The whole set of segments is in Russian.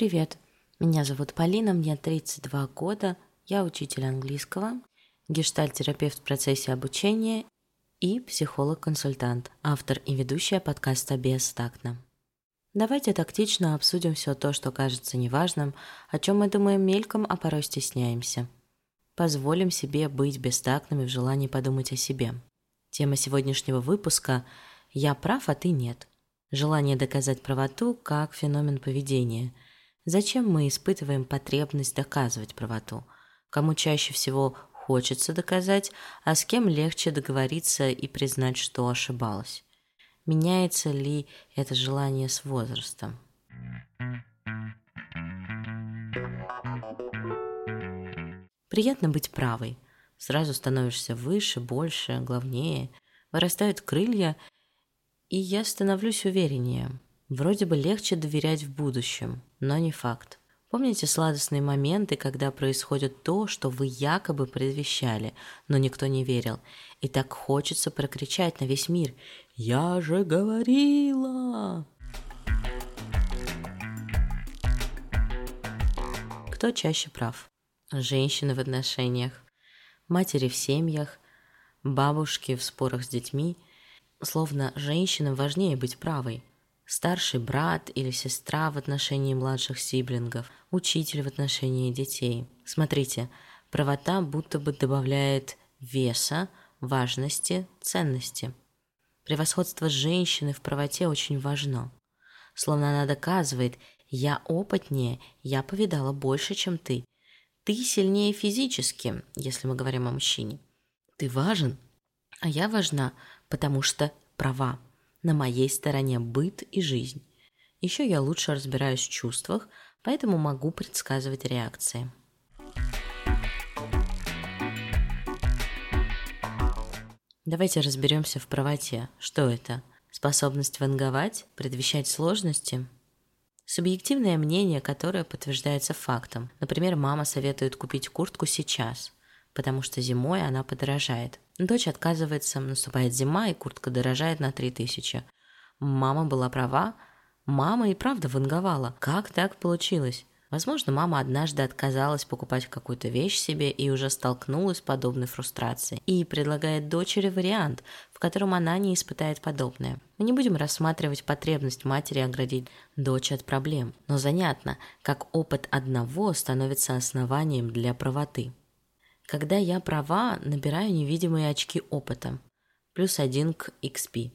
Привет, меня зовут Полина, мне 32 года, я учитель английского, гештальт-терапевт в процессе обучения и психолог-консультант, автор и ведущая подкаста «Бестактно». Давайте тактично обсудим все то, что кажется неважным, о чем мы думаем мельком, а порой стесняемся. Позволим себе быть бестактными в желании подумать о себе. Тема сегодняшнего выпуска «Я прав, а ты нет». Желание доказать правоту как феномен поведения. Зачем мы испытываем потребность доказывать правоту? Кому чаще всего хочется доказать, а с кем легче договориться и признать, что ошибалась? Меняется ли это желание с возрастом? Приятно быть правой. Сразу становишься выше, больше, главнее. Вырастают крылья, и я становлюсь увереннее. Вроде бы легче доверять в будущем, но не факт. Помните сладостные моменты, когда происходит то, что вы якобы предвещали, но никто не верил? И так хочется прокричать на весь мир: «Я же говорила!» Кто чаще прав? Женщины в отношениях, матери в семьях, бабушки в спорах с детьми. Словно женщинам важнее быть правой. Старший брат или сестра в отношении младших сиблингов, учитель в отношении детей. Смотрите, правота будто бы добавляет веса, важности, ценности. Превосходство женщины в правоте очень важно. Словно она доказывает: я опытнее, я повидала больше, чем ты. Ты сильнее физически, если мы говорим о мужчине. Ты важен, а я важна, потому что права. На моей стороне быт и жизнь. Еще я лучше разбираюсь в чувствах, поэтому могу предсказывать реакции. Давайте разберемся в правоте. Что это? Способность ванговать, предвещать сложности? Субъективное мнение, которое подтверждается фактом. Например, мама советует купить куртку сейчас, потому что зимой она подорожает. Дочь отказывается, наступает зима, и куртка дорожает на 3000. Мама была права, мама и правда ванговала. Как так получилось? Возможно, мама однажды отказалась покупать какую-то вещь себе и уже столкнулась с подобной фрустрацией. И предлагает дочери вариант, в котором она не испытает подобное. Мы не будем рассматривать потребность матери оградить дочь от проблем. Но занятно, как опыт одного становится основанием для правоты. Когда я права, набираю невидимые очки опыта. +1 к XP.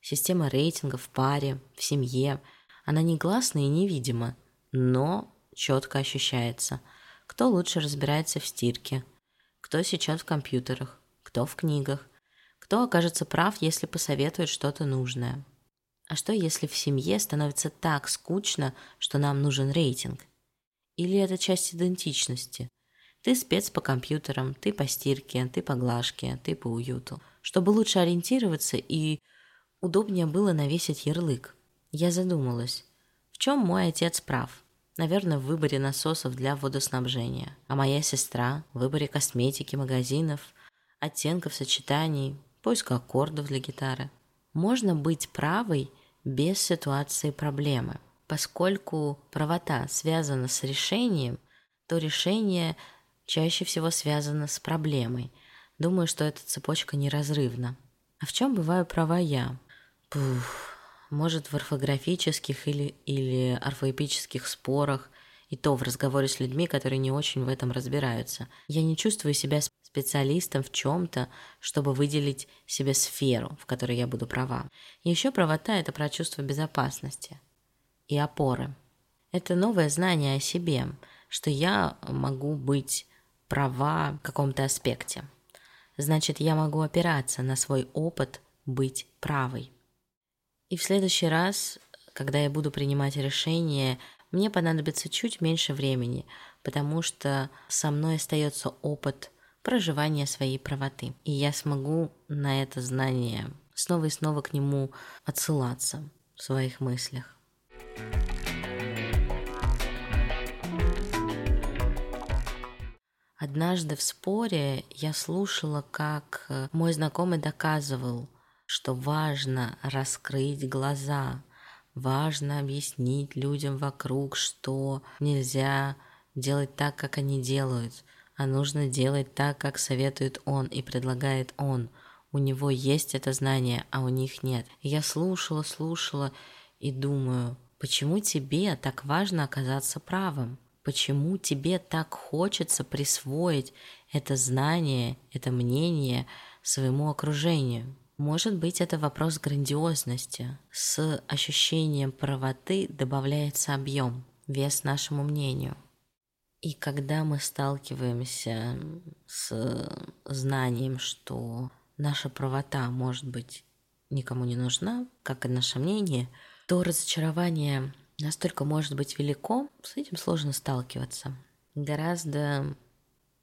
Система рейтингов в паре, в семье. Она негласна и невидима, но четко ощущается. Кто лучше разбирается в стирке, кто сейчас в компьютерах, кто в книгах, кто окажется прав, если посоветует что-то нужное. А что, если в семье становится так скучно, что нам нужен рейтинг? Или это часть идентичности? Ты спец по компьютерам, ты по стирке, ты по глажке, ты по уюту. Чтобы лучше ориентироваться и удобнее было навесить ярлык. Я задумалась, в чем мой отец прав? Наверное, в выборе насосов для водоснабжения. А моя сестра в выборе косметики, магазинов, оттенков сочетаний, поиска аккордов для гитары. Можно быть правой без ситуации проблемы. Поскольку правота связана с решением, то решение чаще всего связано с проблемой. Думаю, что эта цепочка неразрывна. А в чем бываю права я? Может, в орфографических или орфоэпических спорах, и то в разговоре с людьми, которые не очень в этом разбираются. Я не чувствую себя специалистом в чем-то, чтобы выделить себе сферу, в которой я буду права. Еще правота – это про чувство безопасности и опоры. Это новое знание о себе, что я могу быть права в каком-то аспекте. Значит, я могу опираться на свой опыт, быть правой. И в следующий раз, когда я буду принимать решение, мне понадобится чуть меньше времени, потому что со мной остается опыт проживания своей правоты. И я смогу на это знание снова и снова к нему отсылаться в своих мыслях. Однажды в споре я слушала, как мой знакомый доказывал, что важно раскрыть глаза, важно объяснить людям вокруг, что нельзя делать так, как они делают, а нужно делать так, как советует он и предлагает он. У него есть это знание, а у них нет. Я слушала и думаю, почему тебе так важно оказаться правым? Почему тебе так хочется присвоить это знание, это мнение своему окружению? Может быть, это вопрос грандиозности. С ощущением правоты добавляется объем, вес нашему мнению. И когда мы сталкиваемся с знанием, что наша правота, может быть, никому не нужна, как и наше мнение, то разочарование настолько может быть велико, с этим сложно сталкиваться. Гораздо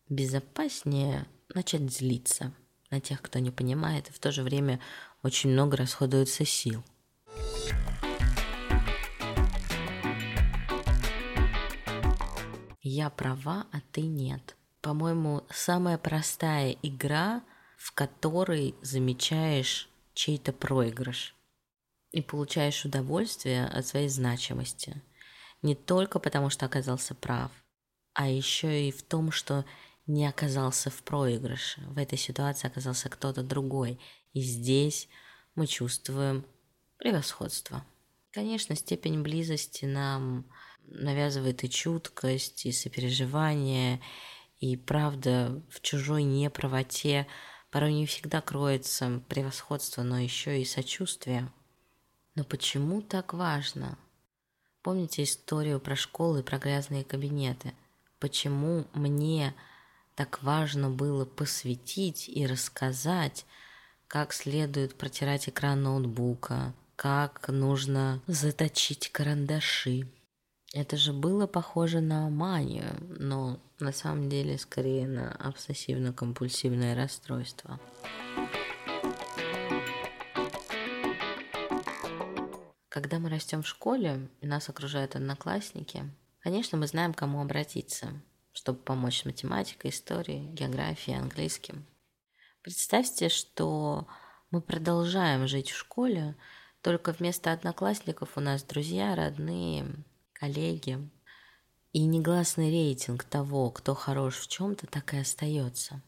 безопаснее начать злиться на тех, кто не понимает, и в то же время очень много расходуется сил. Я права, а ты нет. По-моему, самая простая игра, в которой замечаешь чей-то проигрыш и получаешь удовольствие от своей значимости. Не только потому, что оказался прав, а еще и в том, что не оказался в проигрыше. В этой ситуации оказался кто-то другой. И здесь мы чувствуем превосходство. Конечно, степень близости нам навязывает и чуткость, и сопереживание, и правда в чужой неправоте порой не всегда кроется превосходство, но еще и сочувствие. Но почему так важно? Помните историю про школы и про грязные кабинеты? Почему мне так важно было посвятить и рассказать, как следует протирать экран ноутбука, как нужно заточить карандаши? Это же было похоже на аманию, но на самом деле скорее на обсессивно-компульсивное расстройство. Когда мы растем в школе, и нас окружают одноклассники, конечно, мы знаем, к кому обратиться, чтобы помочь с математикой, историей, географией, английским. Представьте, что мы продолжаем жить в школе, только вместо одноклассников у нас друзья, родные, коллеги. И негласный рейтинг того, кто хорош в чем-то, так и остается.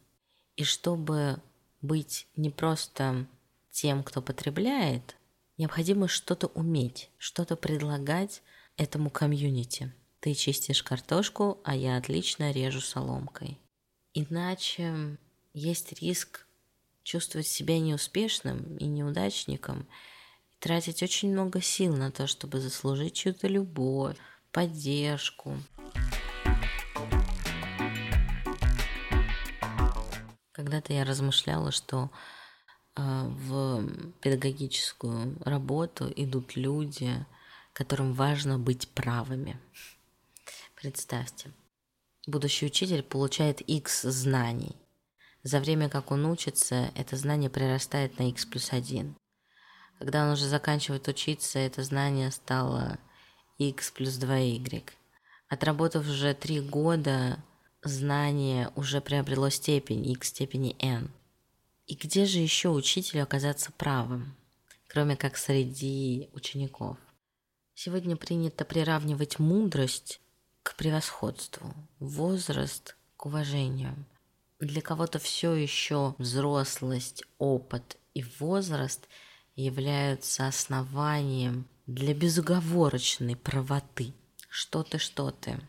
И чтобы быть не просто тем, кто потребляет, необходимо что-то уметь, что-то предлагать этому комьюнити. Ты чистишь картошку, а я отлично режу соломкой. Иначе есть риск чувствовать себя неуспешным и неудачником, и тратить очень много сил на то, чтобы заслужить чью-то любовь, поддержку. Когда-то я размышляла, что в педагогическую работу идут люди, которым важно быть правыми. Представьте, будущий учитель получает X знаний. За время, как он учится, это знание прирастает на X+1. Когда он уже заканчивает учиться, это знание стало X+2Y. Отработав уже 3 года, знание уже приобрело степень X⁵n. И где же еще учителю оказаться правым, кроме как среди учеников? Сегодня принято приравнивать мудрость к превосходству, возраст к уважению. Для кого-то все еще взрослость, опыт и возраст являются основанием для безоговорочной правоты. Что ты?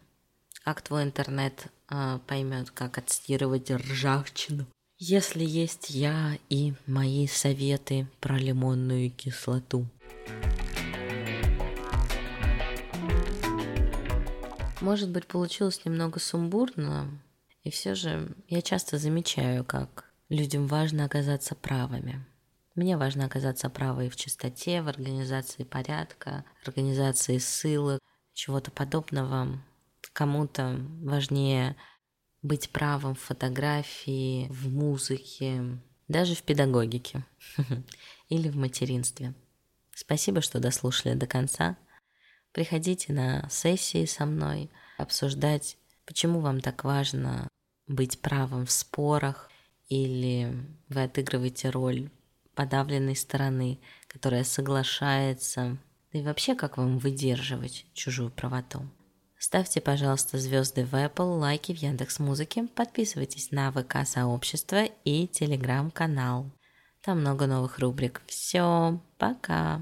Как твой интернет поймет, как отстирывать ржавчину? Если есть я и мои советы про лимонную кислоту. Может быть, получилось немного сумбурно, и все же я часто замечаю, как людям важно оказаться правыми. Мне важно оказаться правой в чистоте, в организации порядка, организации ссылок, чего-то подобного. Кому-то важнее быть правым в фотографии, в музыке, даже в педагогике или в материнстве. Спасибо, что дослушали до конца. Приходите на сессии со мной обсуждать, почему вам так важно быть правым в спорах, или вы отыгрываете роль подавленной стороны, которая соглашается Да и вообще, как вам выдерживать чужую правоту? Ставьте, пожалуйста, звезды в Apple, лайки в Яндекс.Музыке, подписывайтесь на ВК-сообщество и Телеграм-канал. Там много новых рубрик. Все, пока!